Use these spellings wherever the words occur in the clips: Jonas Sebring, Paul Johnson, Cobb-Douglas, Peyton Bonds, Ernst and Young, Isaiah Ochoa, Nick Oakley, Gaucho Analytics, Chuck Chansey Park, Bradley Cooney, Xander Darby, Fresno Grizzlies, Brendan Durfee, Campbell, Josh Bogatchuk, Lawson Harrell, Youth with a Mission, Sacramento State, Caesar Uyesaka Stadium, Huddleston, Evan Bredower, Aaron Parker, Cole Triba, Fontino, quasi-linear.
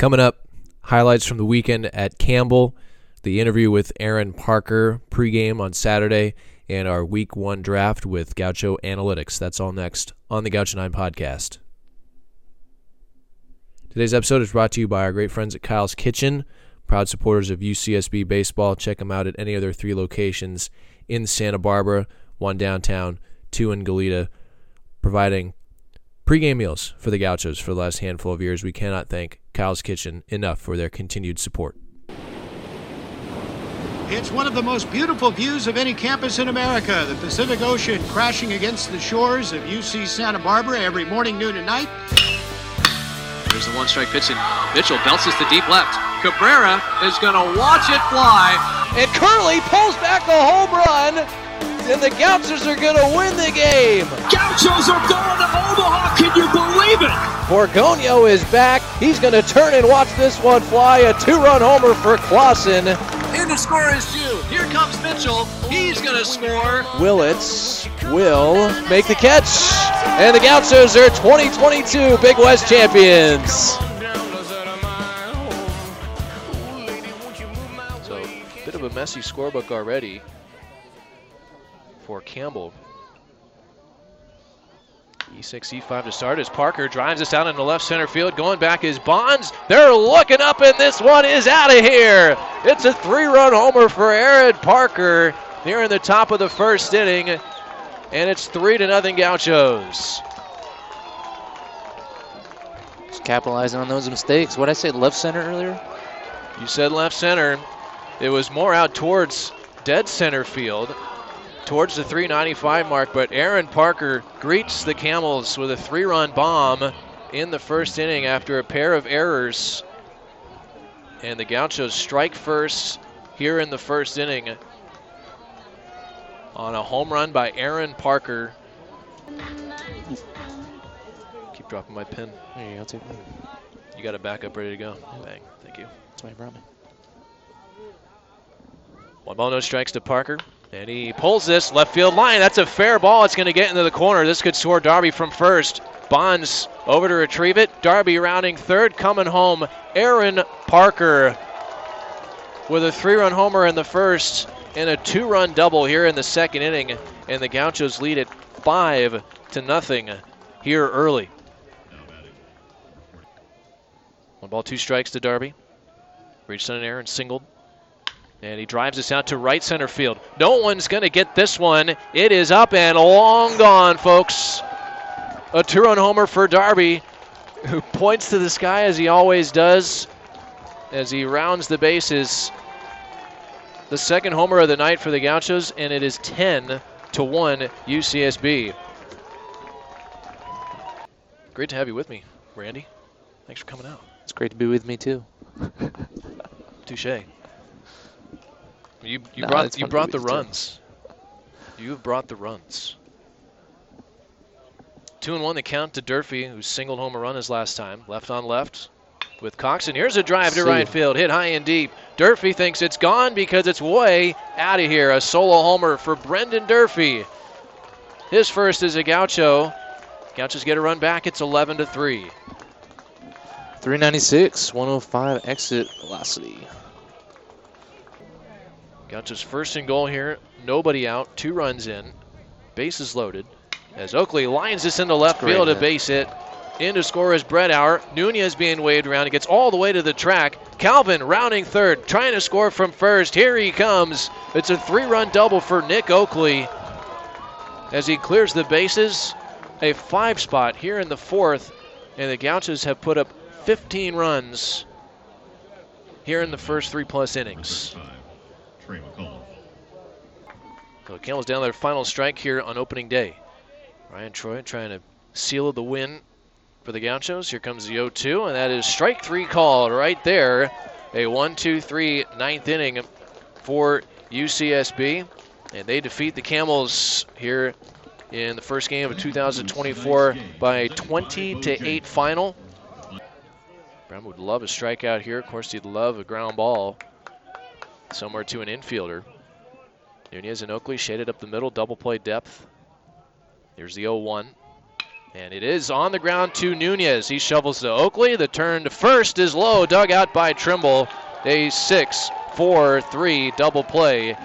Coming up, highlights from the weekend at Campbell, the interview with Aaron Parker pregame on Saturday, and our Week 1 draft with Gaucho Analytics. That's all next on the Gaucho 9 podcast. Today's episode is brought to you by our great friends at Kyle's Kitchen, proud supporters of UCSB baseball. Check them out at any of their three locations in Santa Barbara, one downtown, two in Goleta, providing pregame meals for the Gauchos for the last handful of years. We cannot thank Kyle's Kitchen enough for their continued support. It's one of the most beautiful views of any campus in America, the Pacific Ocean crashing against the shores of UC Santa Barbara every morning, noon, and night. There's the one-strike pitch, and Mitchell bounces to deep left. Cabrera is going to watch it fly. And Curley pulls back the home run, and the Gauchos are going to win the game. Gauchos are going to Omaha. Can you believe it? Borgonio is back. He's going to turn and watch this one fly. A two-run homer for Claussen. And the score is due. Here comes Mitchell. He's going to score. Willits will make the catch. And the Gauchos are 2022 Big West champions. So, a bit of a messy scorebook already for Campbell. E6, E5 to start as Parker drives this out into left center field. Going back is Bonds. They're looking up, and this one is out of here. It's a three-run homer for Aaron Parker here in the top of the first inning, and it's 3-0 Gauchos. Just capitalizing on those mistakes. What did I say, left center earlier? You said left center. It was more out towards dead center field, towards the 395 mark, but Aaron Parker greets the Camels with a three-run bomb in the first inning after a pair of errors. And the Gauchos strike first here in the first inning on a home run by Aaron Parker. Keep dropping my pen. There you go, take one. You got it back up, ready to go. Bang, thank you. That's why I brought me. One ball, no strikes to Parker. And he pulls this left field line. That's a fair ball. It's going to get into the corner. This could score Darby from first. Bonds over to retrieve it. Darby rounding third. Coming home, Aaron Parker with a three-run homer in the first and a two-run double here in the second inning. And the Gauchos lead it 5-0 here early. One ball, two strikes to Darby. Reached on an error and singled. And he drives this out to right center field. No one's going to get this one. It is up and long gone, folks. A two-run homer for Darby, who points to the sky as he always does as he rounds the bases. The second homer of the night for the Gauchos, and it is 10-1 UCSB. Great to have you with me, Randy. Thanks for coming out. It's great to be with me, too. Touché. You brought the runs. You've brought the runs. 2-1 the count to Durfee, who singled home a run his last time. Left on left with Cox, and here's a drive to right field. Hit high and deep. Durfee thinks it's gone because it's way out of here. A solo homer for Brendan Durfee. His first is a Gaucho. Gauchos get a run back. It's 11-3. 396, 105 exit velocity. Gauchos first and goal here. Nobody out. Two runs in. Bases loaded. As Oakley lines this into left field to base hit. In to score is Bredower. Nunez being waved around. It gets all the way to the track. Calvin rounding third, trying to score from first. Here he comes. It's a three-run double for Nick Oakley as he clears the bases. A five spot here in the fourth. And the Gauchos have put up 15 runs here in the first three-plus innings. So Campbell's down their final strike here on opening day. Ryan Troy trying to seal the win for the Gauchos. Here comes the 0-2, and that is strike three called right there. A 1-2-3 ninth inning for UCSB, and they defeat the Camels here in the first game of 2024 by a 20-8 final. Brown would love a strikeout here. Of course, he'd love a ground ball somewhere to an infielder. Nunez and Oakley shaded up the middle, double play depth. Here's the 0-1. And it is on the ground to Nunez. He shovels to Oakley. The turn to first is low, dug out by Trimble. A 6-4-3 double play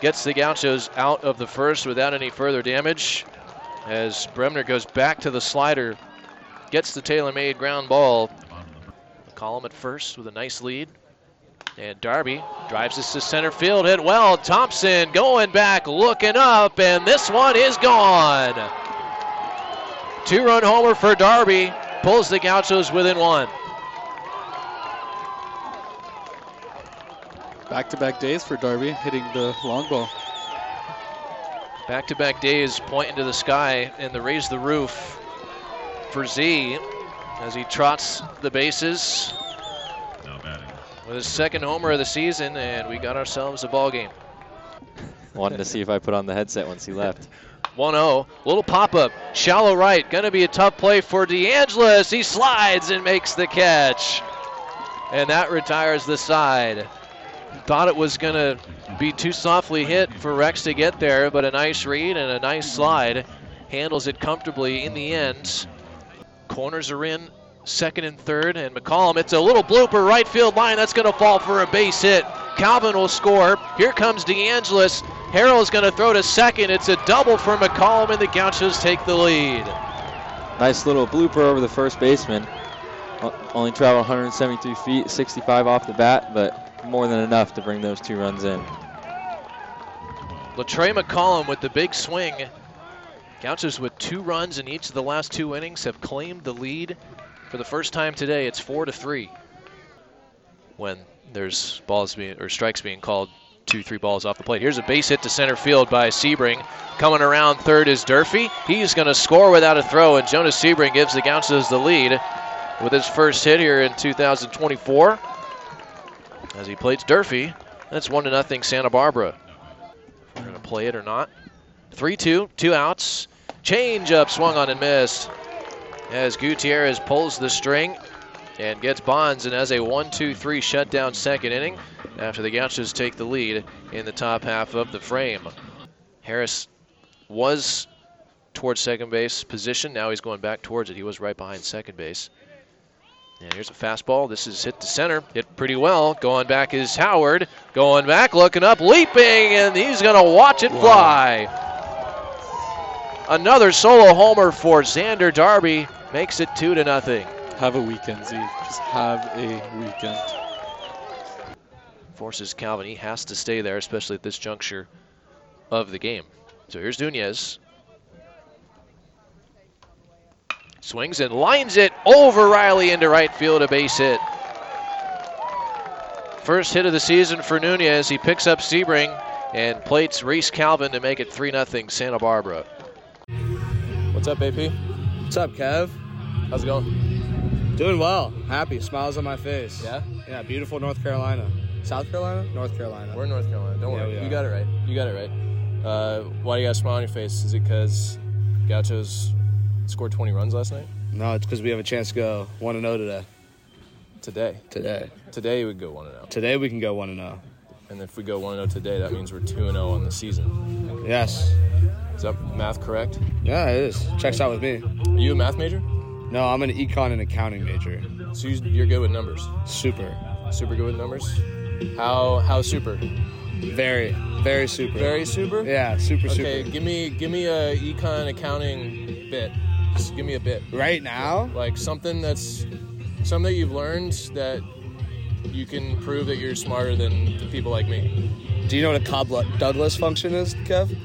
gets the Gauchos out of the first without any further damage. As Bremner goes back to the slider, gets the tailor-made ground ball. McCollum at first with a nice lead. And Darby drives this to center field, hit well. Thompson going back, looking up, and this one is gone. Two-run homer for Darby, pulls the Gauchos within one. Back-to-back days for Darby, hitting the long ball. Back-to-back days pointing to the sky and the raise the roof for Z as he trots the bases with his second homer of the season, and we got ourselves a ball game. Wanted to see if I put on the headset once he left. 1-0, little pop-up, shallow right, gonna be a tough play for DeAngelis. He slides and makes the catch. And that retires the side. Thought it was gonna be too softly hit for Rex to get there, but a nice read and a nice slide. Handles it comfortably in the end. Corners are in, second and third, and McCollum, it's a little blooper right field line. That's gonna fall for a base hit. Calvin will score. Here comes DeAngelis. Harrell's going to throw to second. It's a double for McCollum, and the Gauchos take the lead. Nice little blooper over the first baseman. Only traveled 173 feet, 65 off the bat, but more than enough to bring those two runs in. Latrey McCollum with the big swing. Gauchos with 2 runs in each of the last 2 innings have claimed the lead. For the first time today, it's 4-3. When there's strikes being called, 2-3 balls off the plate. Here's a base hit to center field by Sebring. Coming around third is Durfee. He's going to score without a throw, and Jonas Sebring gives the Gauchos the lead with his first hit here in 2024 as he plates Durfee. That's 1-0 Santa Barbara. If we're going to play it or not. 3-2, 2 outs. Change up, swung on and missed as Gutierrez pulls the string and gets Bonds and has a 1-2-3 shutdown second inning after the Gauchos take the lead in the top half of the frame. Harris was towards second base position. Now he's going back towards it. He was right behind second base. And here's a fastball. This is hit to center. Hit pretty well. Going back is Howard. Going back, looking up, leaping, and he's going to watch it fly. Wow. Another solo homer for Xander Darby. Makes it 2-0. Have a weekend, Z. Just have a weekend. Forces Calvin. He has to stay there, especially at this juncture of the game. So here's Nunez. Swings and lines it over Riley into right field, a base hit. First hit of the season for Nunez. He picks up Sebring and plates Reese Calvin to make it 3-0 Santa Barbara. What's up, AP? What's up, Kev? How's it going? Doing well. Happy. Smiles on my face. Yeah? Yeah, beautiful North Carolina. South Carolina? North Carolina. We're in North Carolina. Don't worry. You got it right. You got it right. Why do you got a smile on your face? Is it because Gauchos scored 20 runs last night? No, it's because we have a chance to go 1-0 today. Today we go 1-0. Today we can go 1-0. And if we go 1-0 today, that means we're 2-0 on the season. Yes. Is that math correct? Yeah, it is. Checks out with me. Are you a math major? No, I'm an econ and accounting major. So you're good with numbers? Super. Super good with numbers? How super? Very, very super. Very super? Yeah, super, okay, super. Okay, give me a econ accounting bit. Just give me a bit. Right now? Like something that you've learned that you can prove that you're smarter than people like me. Do you know what a Cobb-Douglas function is, Kev?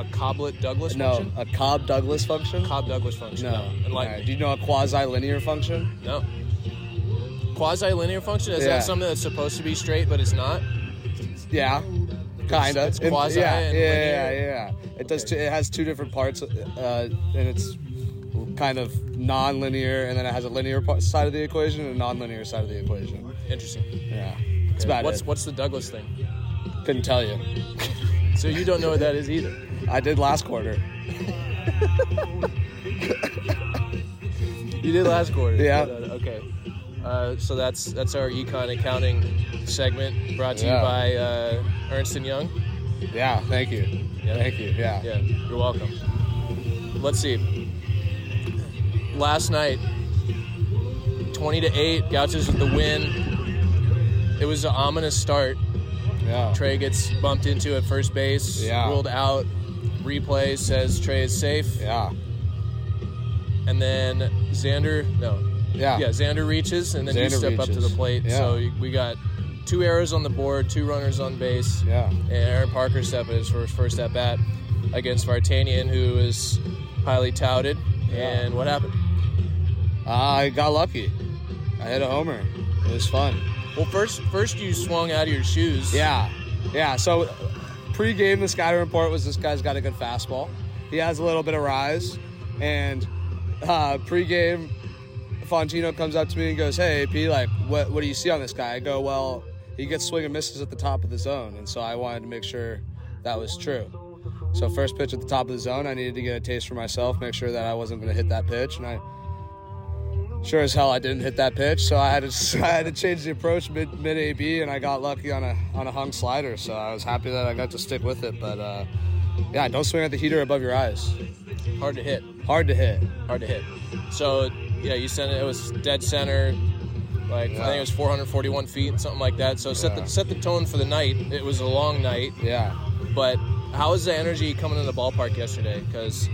A Cobb-Douglas function? No, a Cobb-Douglas function? Cobb-Douglas function. No. Right. Do you know a quasi-linear function? No. Quasi-linear function? Is that something that's supposed to be straight, but it's not? Yeah, kind of. It's quasi and linear. Yeah. It has 2 different parts, and it's kind of non-linear, and then it has a linear side of the equation and a non-linear side of the equation. Interesting. Yeah, it's about it. What's the Douglas thing? Couldn't tell you. So you don't know what that is either? I did last quarter. You did last quarter? Yeah. Okay. So that's our econ accounting segment brought to you by Ernst and Young. Yeah, thank you. Yeah. Thank you. Yeah. You're welcome. Let's see. last night, 20-8, Gauchos with the win. It was an ominous start. Yeah. Trey gets bumped into at first base, ruled out. Replay says Trey is safe. Yeah. And then Xander reaches, and then Xander you step reaches. Up to the plate. Yeah. So we got 2 errors on the board, 2 runners on base. Yeah. And Aaron Parker stepped in his first at bat against Vartanian, who is highly touted. Yeah. And what happened? I got lucky. I hit a homer. It was fun. Well, first you swung out of your shoes. Yeah. So pre-game, the scouting report was this guy's got a good fastball. He has a little bit of rise. And pre-game, Fontino comes up to me and goes, "Hey, AP, what do you see on this guy?" I go, "Well, he gets swing and misses at the top of the zone." And so I wanted to make sure that was true. So first pitch at the top of the zone, I needed to get a taste for myself, make sure that I wasn't going to hit that pitch. And sure as hell I didn't hit that pitch, so I had to change the approach mid AB, and I got lucky on a hung slider. So I was happy that I got to stick with it. But don't swing at the heater above your eyes. Hard to hit. So you sent it. It was dead center. I think it was 441 feet, something like that. So set the tone for the night. It was a long night. Yeah. But how was the energy coming into the ballpark yesterday? Because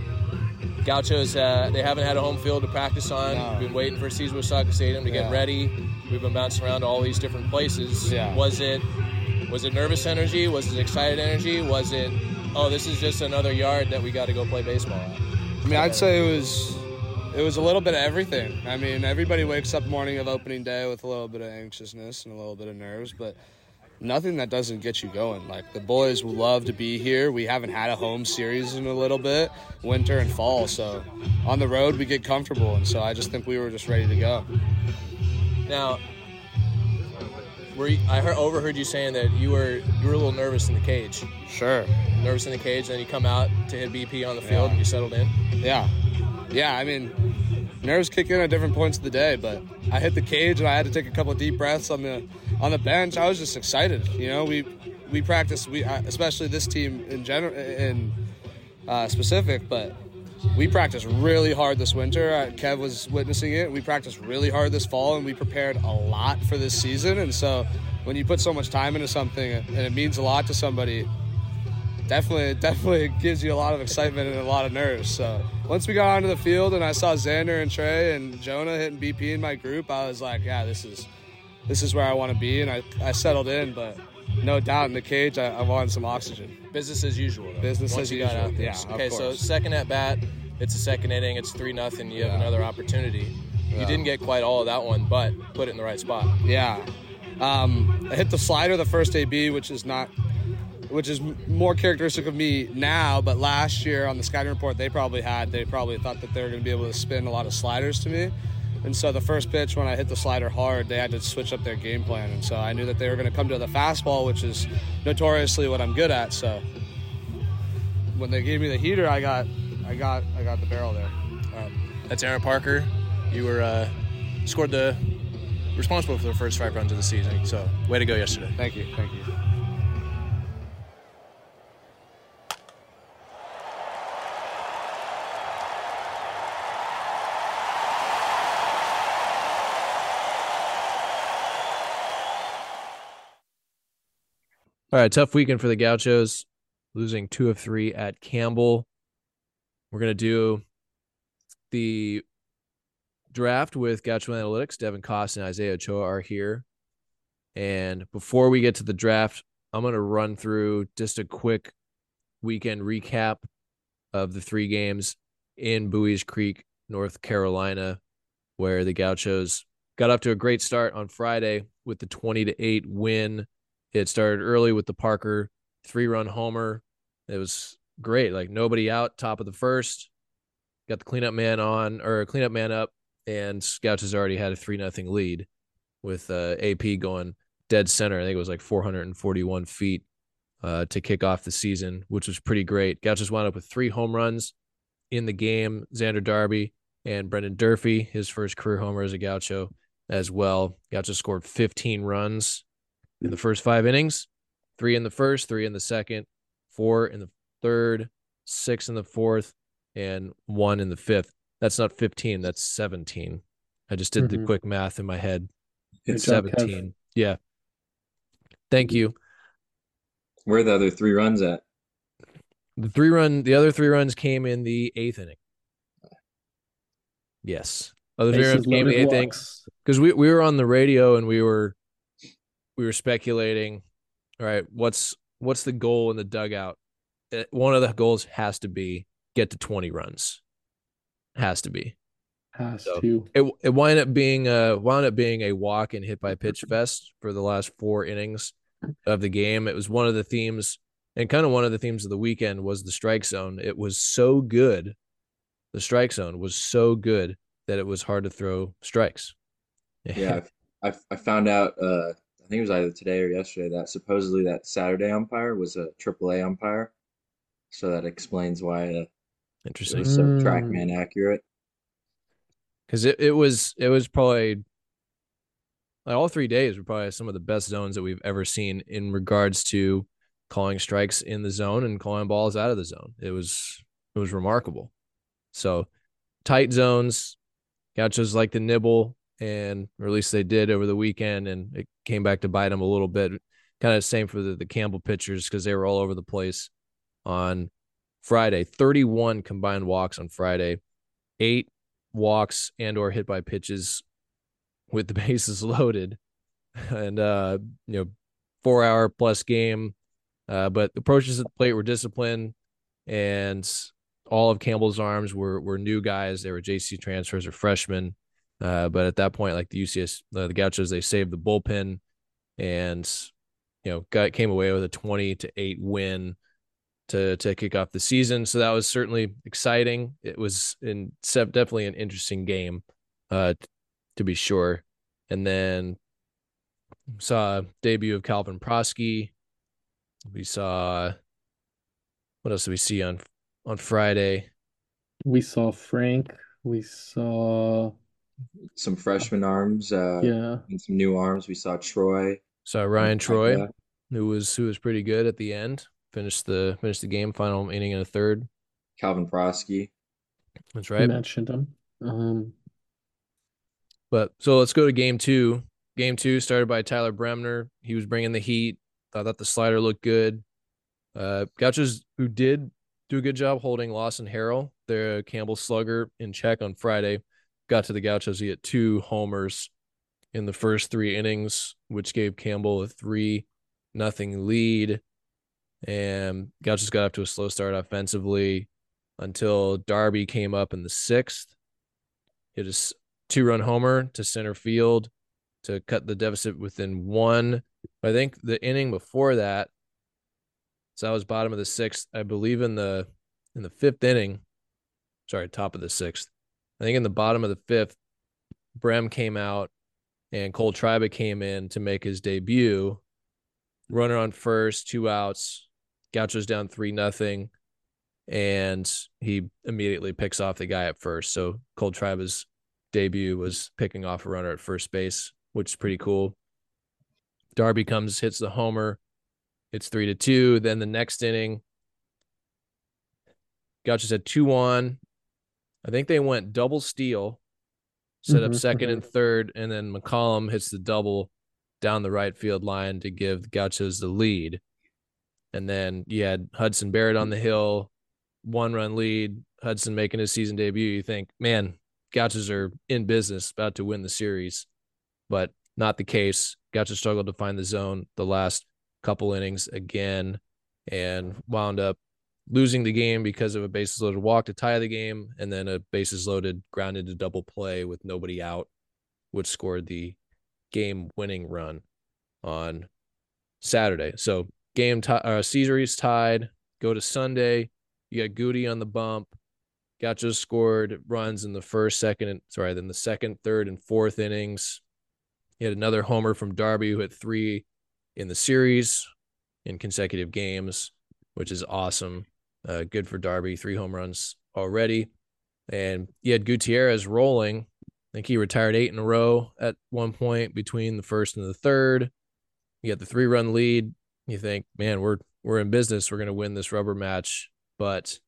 Gauchos, they haven't had a home field to practice on. No. We've been waiting for Caesar Uyesaka Stadium to get ready. We've been bouncing around to all these different places. Yeah. Was it nervous energy? Was it excited energy? Was it, this is just another yard that we got to go play baseball at? I mean, I'd say it was a little bit of everything. I mean, everybody wakes up morning of opening day with a little bit of anxiousness and a little bit of nerves, but nothing that doesn't get you going. The boys would love to be here. We haven't had a home series in a little bit, winter and fall. So on the road, we get comfortable. And so I just think we were just ready to go. Now, I overheard you saying that you were a little nervous in the cage. Sure. Nervous in the cage, then you come out to hit BP on the field and you settled in? Yeah. Yeah, I mean, nerves kick in at different points of the day, but I hit the cage and I had to take a couple of deep breaths on the bench. I was just excited, We practiced, especially this team in general, specific, but we practiced really hard this winter. Kev was witnessing it. We practiced really hard this fall, and we prepared a lot for this season. And so, when you put so much time into something and it means a lot to somebody, definitely gives you a lot of excitement and a lot of nerves. So once we got onto the field and I saw Xander and Trey and Jonah hitting BP in my group, I was like, yeah, this is where I want to be. And I settled in, but no doubt in the cage, I wanted some oxygen. Business as usual, though. Business once as you usual. Got out there. Yeah, okay, so second at bat, it's the second inning, it's 3-0, you have another opportunity. Yeah. You didn't get quite all of that one, but put it in the right spot. Yeah. I hit the slider, the first AB, which is more characteristic of me now, but last year on the scouting report, they probably thought that they were going to be able to spin a lot of sliders to me. And so the first pitch, when I hit the slider hard, they had to switch up their game plan. And so I knew that they were going to come to the fastball, which is notoriously what I'm good at. So when they gave me the heater, I got the barrel there. That's Aaron Parker. You were scored the responsible for the first 5 runs of the season. So way to go yesterday. Thank you. All right, tough weekend for the Gauchos, losing 2 of 3 at Campbell. We're going to do the draft with Gaucho Analytics. Devin Kost and Isaiah Ochoa are here. And before we get to the draft, I'm going to run through just a quick weekend recap of the 3 games in Buies Creek, North Carolina, where the Gauchos got up to a great start on Friday with the 20-8 win. It started early with the Parker 3-run homer. It was great. Nobody out, top of the first. Got the cleanup man up, and Gauchos already had a 3-0 lead with AP going dead center. I think it was 441 feet to kick off the season, which was pretty great. Gauchos wound up with 3 home runs in the game. Xander Darby and Brendan Durfee, his first career homer as a Gaucho as well. Gauchos scored 15 runs in the first 5 innings, 3 in the first, 3 in the second, 4 in the third, 6 in the fourth, and 1 in the fifth. That's not 15. That's 17. I just did the quick math in my head. It's 17. Yeah. Thank you. Where are the other three runs at? The other three runs came in the eighth inning. Yes. Other three runs came in the eighth inning. Because we were on the radio and we were speculating, all right, what's the goal in the dugout? One of the goals has to be get to 20 runs. Has to be. It wound up being a walk and hit by pitch fest for the last four innings of the game. It was one of the themes, and kind of one of the themes of the weekend was the strike zone. It was so good. The strike zone was so good that it was hard to throw strikes. Yeah, I found out, I think it was either today or yesterday, that supposedly that Saturday umpire was a AAA umpire. So that explains why interesting. It was so TrackMan accurate. Because it was probably, like, all 3 days were probably some of the best zones that we've ever seen in regards to calling strikes in the zone and calling balls out of the zone. It was remarkable. So tight zones, Gauchos like to nibble, and or at least they did over the weekend, and it came back to bite them a little bit. Kind of same for the Campbell pitchers, because they were all over the place on Friday. 31 combined walks on Friday, 8 walks and or hit by pitches with the bases loaded, and 4 hour plus game, but the approaches at the plate were disciplined, and all of Campbell's arms were new guys. They were JC transfers or freshmen, but at that point, like the Gauchos, they saved the bullpen, and came away with a 20-8 win to kick off the season. So that was certainly exciting. It was definitely an interesting game, to be sure. And then saw debut of Calvin Prosky. We saw, what else did we see on Friday? We saw Frank. We saw some freshman arms, and some new arms. We saw Troy. Saw Ryan Troy, who was pretty good at the end. Finished the game, final inning and a third. Calvin Prosky. That's right. You mentioned him. But so let's go to game two. Game two started by Tyler Bremner. He was bringing the heat. I thought the slider looked good. Gauchos, who did do a good job holding Lawson Harrell, their Campbell slugger, in check on Friday, got to the Gauchos. He hit 2 homers in the first 3 innings, which gave Campbell a 3-0 lead. And Gauchos got off to a slow start offensively until Darby came up in the 6th. Hit a 2-run homer to center field to cut the deficit within 1. I think the inning before that, so that was bottom of the 6th, I believe in the 5th inning. Sorry, top of the 6th. I think in the bottom of the 5th, Brem came out and Cole Triba came in to make his debut. Runner on first, 2 outs. Gauchos down 3-0, and he immediately picks off the guy at first. So Cole Triba's debut was picking off a runner at first base, which is pretty cool. Darby comes, hits the homer. It's 3-2. Then the next inning, Gauchos had 2 on. I think they went double steal, set up second and third, and then McCollum hits the double down the right field line to give the Gauchos the lead. And then you had Hudson Barrett on the hill, 1-run lead, Hudson making his season debut. You think, man, Gauchos are in business, about to win the series, but not the case. Gauchos struggled to find the zone the last couple innings again and wound up losing the game because of a bases-loaded walk to tie the game, and then a bases-loaded ground into double play with nobody out, which scored the game-winning run on Saturday. So series tied. Go to Sunday. You got Goody on the bump. Gauchos scored runs in the second, third, and fourth innings. You had another homer from Darby, who hit 3 in the series in consecutive games, which is awesome. Good for Darby. 3 home runs already. And you had Gutierrez rolling. I think he retired 8 in a row at one point between the first and the third. You get the 3-run lead. You think, man, we're in business. We're going to win this rubber match. But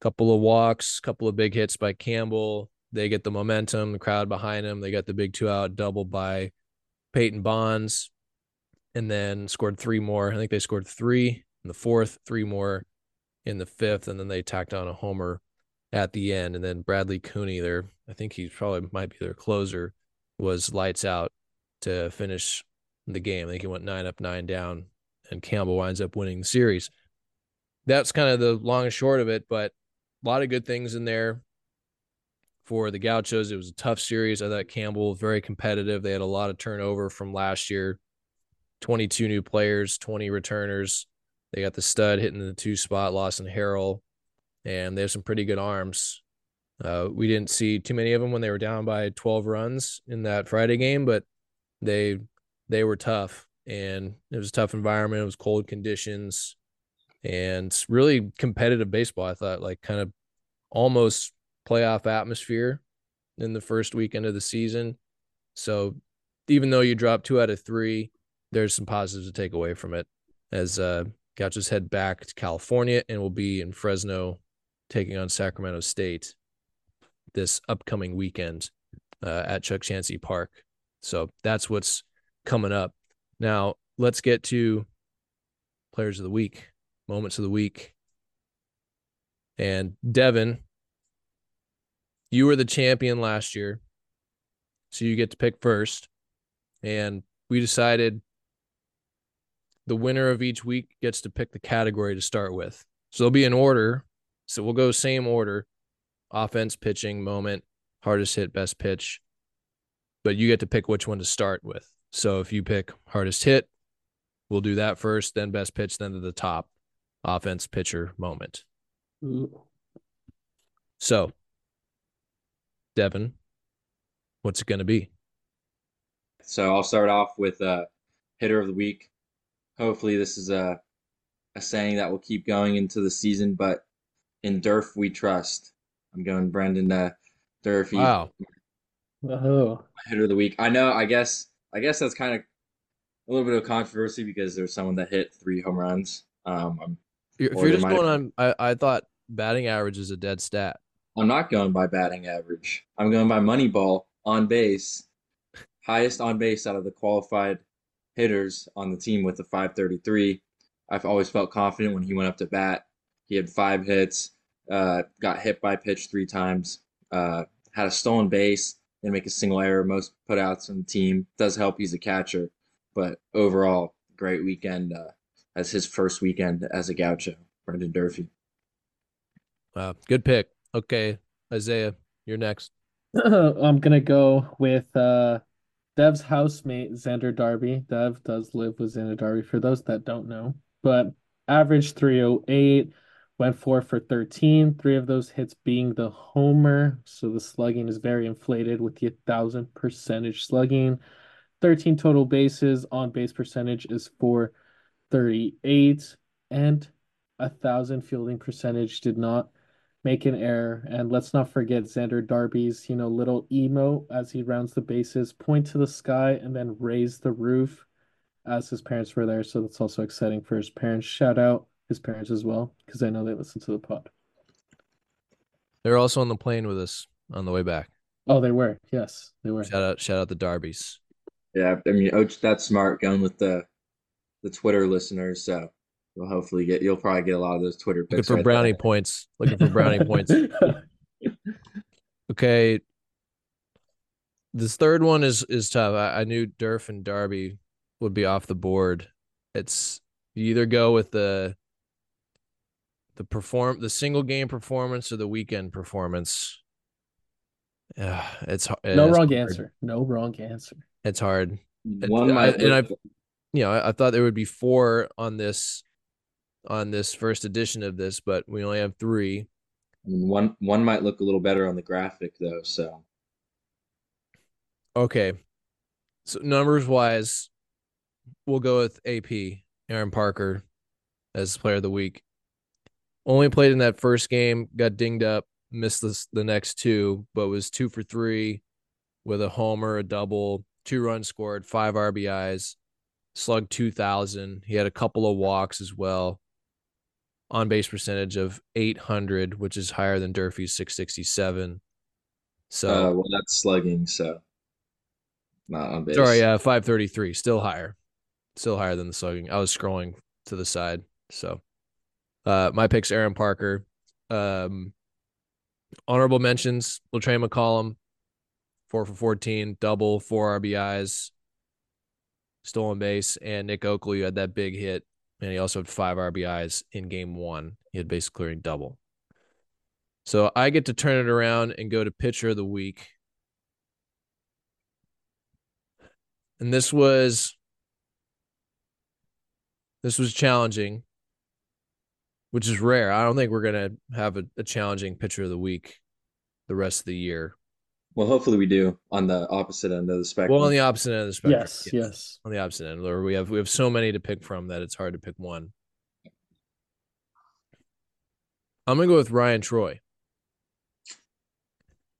Couple of walks, couple of big hits by Campbell. They get the momentum, the crowd behind them. They got the big two-out double by Peyton Bonds, and then scored three more. I think they scored three in the fourth, three more in the fifth, and then they tacked on a homer at the end. And then Bradley Cooney, I think he probably might be their closer, was lights out to finish the game. I think he went 9 up, 9 down, and Campbell winds up winning the series. That's kind of the long and short of it, but a lot of good things in there for the Gauchos. It was a tough series. I thought Campbell was very competitive. They had a lot of turnover from last year. 22 new players, 20 returners. They got the stud hitting the 2 spot, Lawson Harrell, and they have some pretty good arms. We didn't see too many of them when they were down by 12 runs in that Friday game, but they were tough, and it was a tough environment. It was cold conditions, and it's really competitive baseball. I thought, like, kind of almost playoff atmosphere in the first weekend of the season. So even though you dropped 2 out of 3, there's some positives to take away from it, as Gauchos head back to California and will be in Fresno taking on Sacramento State this upcoming weekend at Chuck Chansey Park. So that's what's coming up. Now let's get to players of the week, moments of the week. And Devin, you were the champion last year, so you get to pick first. And we decided the winner of each week gets to pick the category to start with. So there'll be an order. So we'll go same order: offense, pitching, moment, hardest hit, best pitch. But you get to pick which one to start with. So if you pick hardest hit, we'll do that first, then best pitch, then to the top: offense, pitcher, moment. Ooh. So, Devin, what's it going to be? So I'll start off with hitter of the week. Hopefully this is a saying that will keep going into the season, but in Durf we trust. I'm going Brendan Durfee. Wow. Oh. Hitter of the week. I know, I guess that's kind of a little bit of controversy because there's someone that hit 3 home runs. I thought batting average is a dead stat. I'm not going by batting average. I'm going by money ball on base. Highest on base out of the qualified hitters on the team with a 533. I've always felt confident when he went up to bat. He had 5 hits, got hit by pitch 3 times, had a stolen base, didn't make a single error, most putouts on the team. Does help he's a catcher, but overall, great weekend as his first weekend as a Gaucho, Brendan Durfee. Wow, good pick. Okay, Isaiah, you're next. I'm going to go with Dev's housemate, Xander Darby. Dev does live with Xander Darby, for those that don't know. But average 308, went 4 for 13, 3 of those hits being the homer. So the slugging is very inflated with the 1,000% slugging. 13 total bases, on base percentage is 438, and 1,000 fielding percentage, did not make an error. And let's not forget Xander Darby's, little emo as he rounds the bases, point to the sky, and then raise the roof as his parents were there. So that's also exciting for his parents. Shout out his parents as well, because I know they listen to the pod. They're also on the plane with us on the way back. Oh, they were. Yes, they were. Shout out the Darbys. Yeah, I mean, Oach, that's smart, going with the Twitter listeners, so you'll probably get a lot of those Twitter picks. Looking for brownie points. Okay. This third one is tough. I knew Durf and Darby would be off the board. It's, you either go with the single game performance or the weekend performance. No wrong answer. It's hard. I thought there would be 4 on this first edition of this, but we only have 3. I mean, one might look a little better on the graphic though. So, okay, so numbers wise, we'll go with AP Aaron Parker as player of the week. Only played in that first game, got dinged up, missed the next 2, but was 2 for 3 with a homer, a double, 2 runs scored, 5 RBIs. Slugged 2,000. He had a couple of walks as well. on-base percentage of .800, which is higher than Durfee's .667. So well, that's slugging, so not on base. Sorry, yeah, .533, still higher than the slugging. I was scrolling to the side. So my pick's Aaron Parker. Honorable mentions: Latrey McCollum, 4 for 14, double, 4 RBIs, stolen base, and Nick Oakley, who had that big hit. And he also had 5 RBIs in Game 1. He had base clearing double. So I get to turn it around and go to pitcher of the week. And this was challenging, which is rare. I don't think we're going to have a challenging pitcher of the week the rest of the year. Well, hopefully we do on the opposite end of the spectrum. Well, on the opposite end of the spectrum. Yes. On the opposite end. Where we have so many to pick from that it's hard to pick one. I'm going to go with Ryan Troy.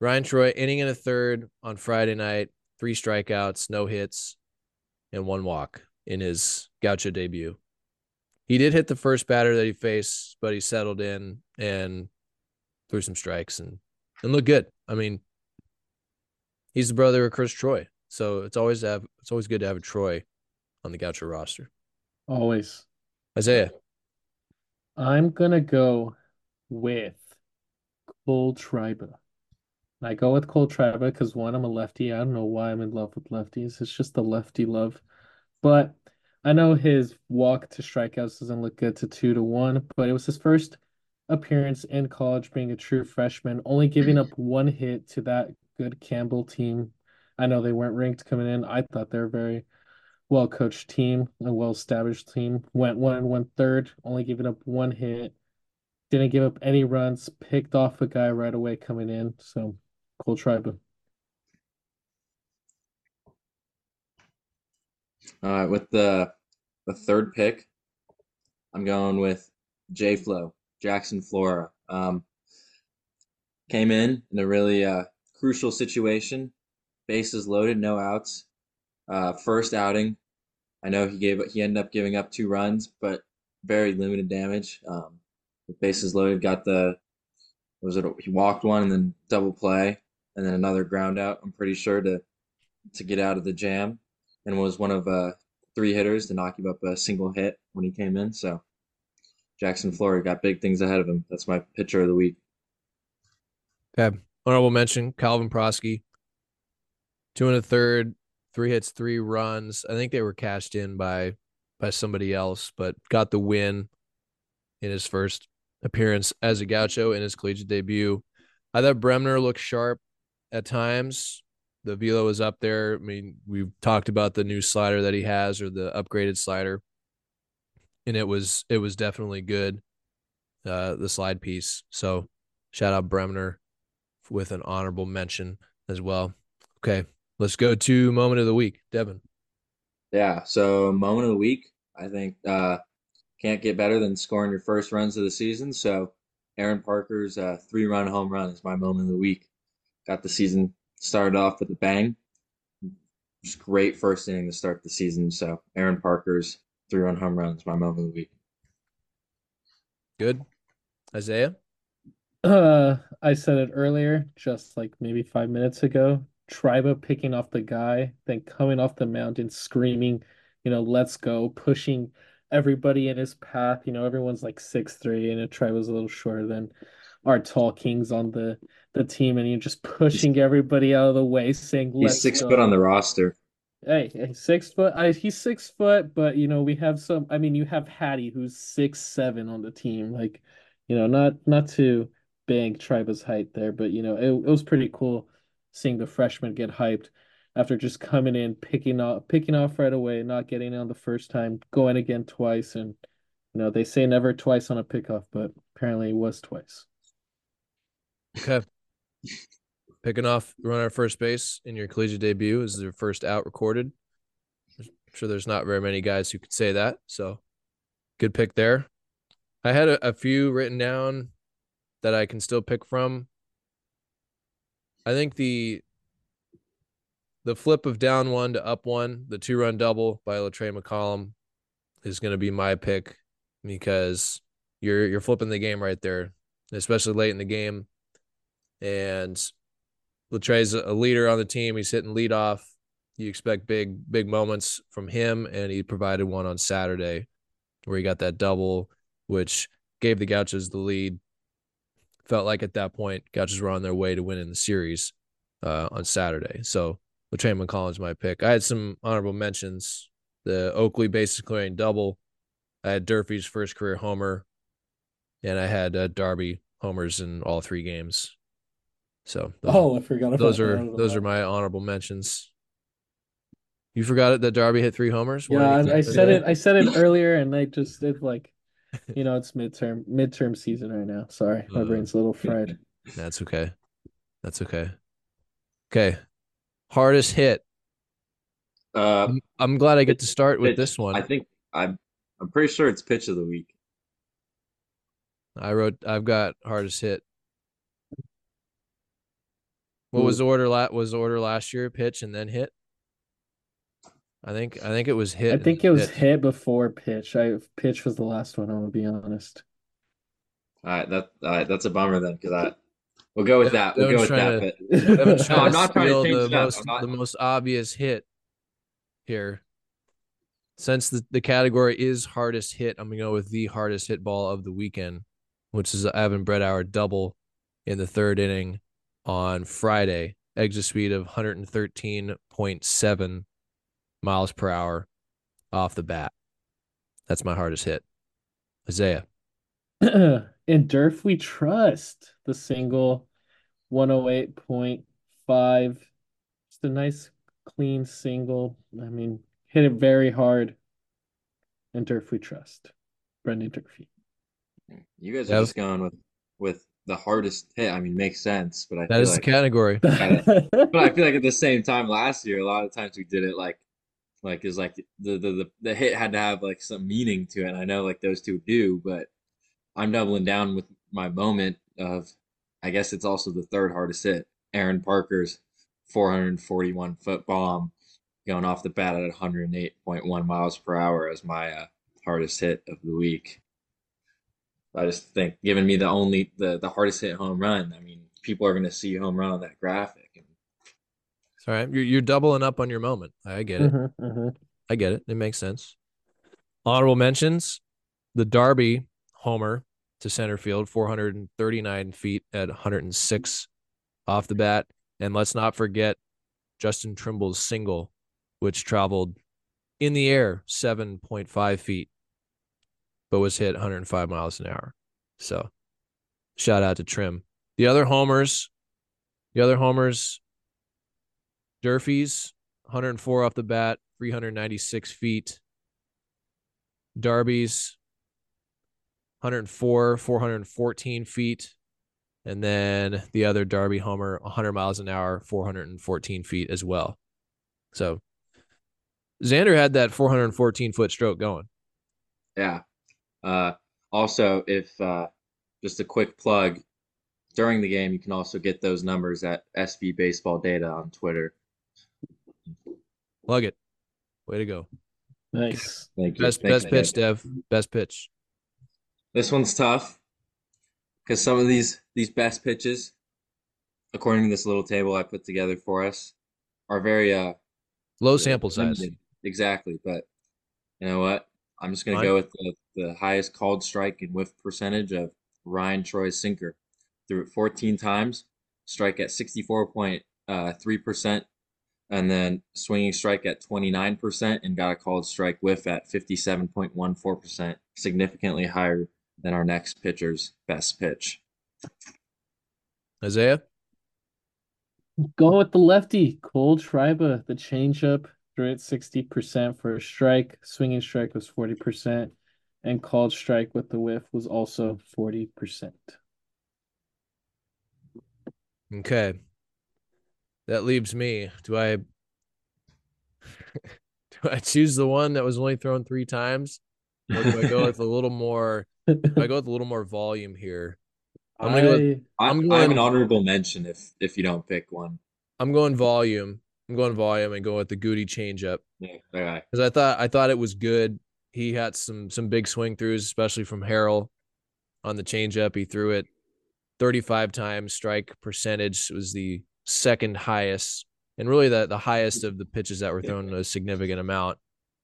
Ryan Troy, inning and a third on Friday night, 3 strikeouts, no hits, and 1 walk in his Gaucho debut. He did hit the first batter that he faced, but he settled in and threw some strikes and looked good. I mean, he's the brother of Chris Troy, so it's always good to have a Troy on the Gaucho roster. Always. Isaiah. I'm going to go with Cole Triba. I go with Cole Triba because, one, I'm a lefty. I don't know why I'm in love with lefties. It's just the lefty love. But I know his walk to strikeouts doesn't look good to 2-1, but it was his first appearance in college being a true freshman, only giving up 1 hit to that good Campbell team. I know they weren't ranked coming in. I thought they were a very well-coached team, a well-established team. Went 1 1/3, only giving up 1 hit. Didn't give up any runs. Picked off a guy right away coming in. So, Cole Triba. All right, with the third pick, I'm going with J-Flow, Jackson Flora. Came in a really crucial situation, bases loaded, no outs, first outing. I know he ended up giving up 2 runs, but very limited damage. Bases loaded, got he walked one and then double play and then another ground out, I'm pretty sure, to get out of the jam, and was one of 3 hitters to not give up a single hit when he came in. So Jackson Flora got big things ahead of him. That's my pitcher of the week. Okay. Honorable mention, Calvin Prosky. 2 1/3, 3 hits, 3 runs. I think they were cashed in by somebody else, but got the win in his first appearance as a Gaucho in his collegiate debut. I thought Bremner looked sharp at times. The velo was up there. I mean, we've talked about the new slider that he has, or the upgraded slider, and it was definitely good, the slide piece. So shout out Bremner with an honorable mention as well. Okay, let's go to moment of the week, Devin. Yeah, so moment of the week, I think can't get better than scoring your first runs of the season. So Aaron Parker's 3-run home run is my moment of the week. Got the season started off with a bang. Just great first inning to start the season. So Aaron Parker's 3-run home run is my moment of the week. Good. Isaiah? I said it earlier, just like maybe 5 minutes ago. Triba picking off the guy, then coming off the mound and screaming, let's go, pushing everybody in his path. Everyone's like 6'3", and Triba's a little shorter than our tall kings on the team, and you're just pushing everybody out of the way, saying let's he's six go. Foot on the roster. Hey, 6 foot. He's 6 foot, but we have some. I mean, you have Hattie, who's 6'7" on the team. Like, not to bang Triba's height there, but it was pretty cool seeing the freshman get hyped after just coming in, picking off right away, not getting on the first time, going again twice. And, they say never twice on a pickoff, but apparently it was twice. Okay. Picking off the runner at first base in your collegiate debut is their first out recorded. I'm sure there's not very many guys who could say that, so good pick there. I had a few written down that I can still pick from. I think the flip of down one to up one, the 2-run double by Latrey McCollum, is going to be my pick because you're flipping the game right there, especially late in the game. And Latrey's a leader on the team. He's hitting leadoff. You expect big moments from him, and he provided one on Saturday where he got that double, which gave the Gauchos the lead. Felt like at that point, Gauchos were on their way to winning the series on Saturday. So Latrey McCollum is my pick. I had some honorable mentions. The Oakley bases clearing double. I had Durfee's first career homer, and I had Darby homers in all three games. So those are my honorable mentions. You forgot it that Darby hit three homers? Yeah, I said it earlier, and I just did it's midterm season right now. Sorry, my brain's a little fried. That's okay. Okay, hardest hit. I'm glad I get to start with this one. I think I'm pretty sure it's pitch of the week. I've got hardest hit. What was the order? Was the order last year pitch and then hit? I think it was hit. I think it was hit before pitch. Pitch was the last one. I'm gonna be honest. All right, that's a bummer then, because we'll go with that. We'll go with that. I'm not trying to change the most obvious hit here. Since the category is hardest hit, I'm gonna go with the hardest hit ball of the weekend, which is Evan Bredower double in the third inning on Friday. Exit speed of 113.7 miles per hour off the bat. That's my hardest hit. Isaiah. In Durf, we trust the single 108.5. Just a nice, clean single. I mean, hit it very hard. In Durf, we trust. Brendan Durfee. You guys are just going with the hardest hit. I mean, makes sense, but that is the category. But I feel like at the same time last year, a lot of times we did it the hit had to have some meaning to it. And I know those two do, but I'm doubling down with my moment of, I guess it's also the third hardest hit. Aaron Parker's 441 foot bomb going off the bat at 108.1 miles per hour as my hardest hit of the week. I just think giving me the hardest hit home run. I mean, people are going to see home run on that graphic. All right, you're doubling up on your moment. I get it. Mm-hmm. I get it. It makes sense. Honorable mentions: the Darby homer to center field, 439 feet at 106 off the bat, and let's not forget Justin Trimble's single, which traveled in the air 7.5 feet, but was hit 105 miles an hour. So, shout out to Trim. The other homers. Durfee's 104 off the bat, 396 feet. Darby's 104, 414 feet. And then the other Darby homer, 100 miles an hour, 414 feet as well. So Xander had that 414-foot stroke going. Yeah. Also, if just a quick plug, during the game, you can also get those numbers at SB Baseball Data on Twitter. Plug it. Way to go. Nice. Thank you. Best pitch, Dev. Best pitch. This one's tough because some of these best pitches, according to this little table I put together for us, are very low sample size. Exactly. But you know what? I'm just going to go with the highest called strike and whiff percentage of Ryan Troy's sinker. Threw it 14 times, strike at 64.3%. And then swinging strike at 29% and got a called strike whiff at 57.14%, significantly higher than our next pitcher's best pitch. Isaiah? Going with the lefty, Cole Triba, the changeup, threw it 60% for a strike. Swinging strike was 40%, and called strike with the whiff was also 40%. Okay. That leaves me. Do I choose the one that was only thrown three times, or do I go with a little more? Do I go with a little more volume here? I'm an honorable mention if you don't pick one. I'm going volume and go with the Goody changeup. Yeah, all right. Because I thought it was good. He had some big swing throughs, especially from Harrell. on the changeup. He threw it 35 times. Strike percentage was the second highest, and really the highest of the pitches that were thrown a significant amount.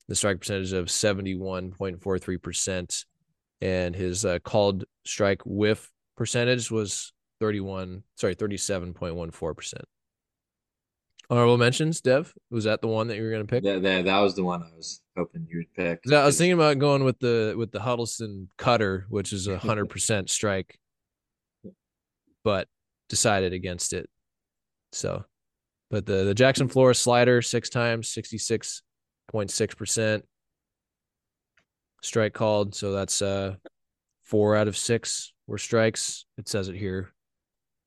The strike percentage of 71.43%, and his called strike whiff percentage was 37.14%. Honorable mentions, Dev. Was that the one that you were going to pick? Yeah, that was the one I was hoping you would pick. I was thinking about going with the Huddleston cutter, which is 100% strike, but decided against it. So, but the Jackson Flora slider 6 times, 66.6% strike called. So that's 4 out of 6 were strikes. It says it here.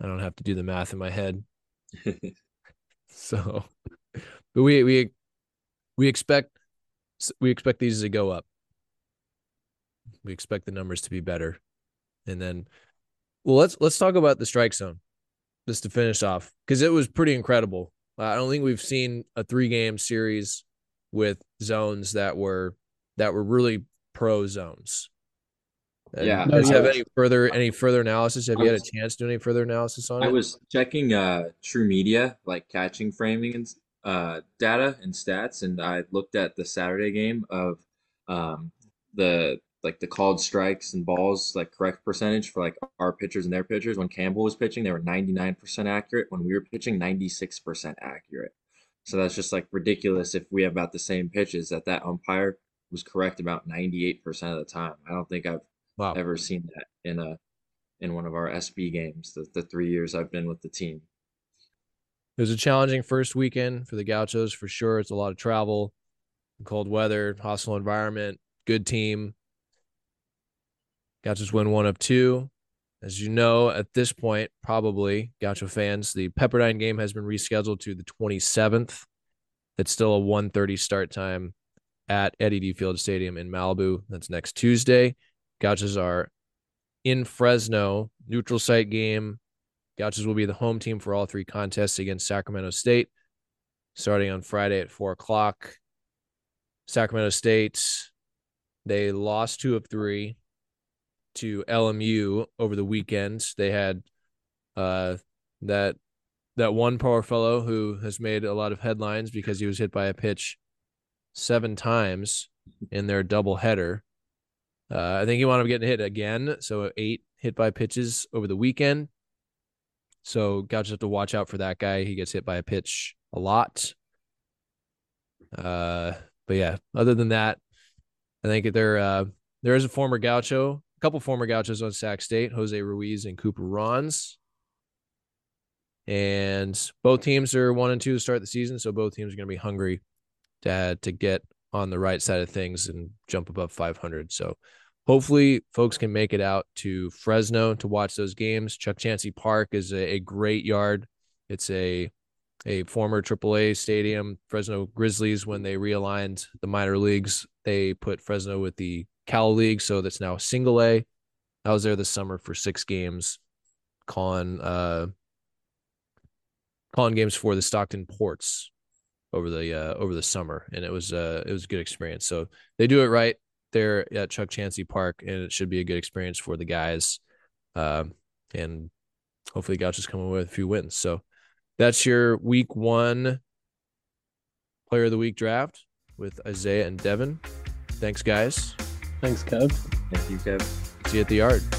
I don't have to do the math in my head. So, but we expect these to go up. We expect the numbers to be better. And then, well, let's talk about the strike zone just to finish off, because it was pretty incredible. I don't think we've seen a 3-game series with zones that were really pro zones. Yeah. Does you have any further analysis? Have you had a chance to do any further analysis on it? I was checking True Media, like catching framing and data and stats, and I looked at the Saturday game of the called strikes and balls, like correct percentage for like our pitchers and their pitchers. When Campbell was pitching, they were 99% accurate. When we were pitching, 96% accurate. So that's just like ridiculous. If we have about the same pitches, that umpire was correct about 98% of the time. I don't think I've ever seen that in one of our SB games, the 3 years I've been with the team. It was a challenging first weekend for the Gauchos, for sure. It's a lot of travel, cold weather, hostile environment, good team. Gauchos win 1 of 2. As you know, at this point, probably, Gaucho fans, the Pepperdine game has been rescheduled to the 27th. That's still a 1:30 start time at Eddie D. Field Stadium in Malibu. That's next Tuesday. Gauchos are in Fresno, neutral site game. Gauchos will be the home team for all 3 contests against Sacramento State, starting on Friday at 4 o'clock. Sacramento State, they lost 2 of 3 to LMU over the weekend. They had that one poor fellow who has made a lot of headlines because he was hit by a pitch 7 times in their doubleheater. I think he wound up getting hit again. So 8 hit by pitches over the weekend. So Gauchos have to watch out for that guy. He gets hit by a pitch a lot. But yeah, other than that, I think there is a former Gaucho, a couple former Gauchos on Sac State, Jose Ruiz and Cooper Rons. And both teams are 1 and 2 to start the season. So both teams are going to be hungry to get on the right side of things and jump above 500. So hopefully folks can make it out to Fresno to watch those games. Chuck Chansey Park is a great yard. It's a former AAA stadium. Fresno Grizzlies, when they realigned the minor leagues, they put Fresno with the Cal League, so that's now single A. I was there this summer for 6 games, calling games for the Stockton Ports over the summer, and it was a good experience. So they do it right there at Chuck Chansey Park, and it should be a good experience for the guys, and hopefully Gauchos come away with a few wins. So that's your week 1 player of the week draft with Isaiah and Devin. Thanks guys. Thanks Kev. Thank you Kev. See you at the yard.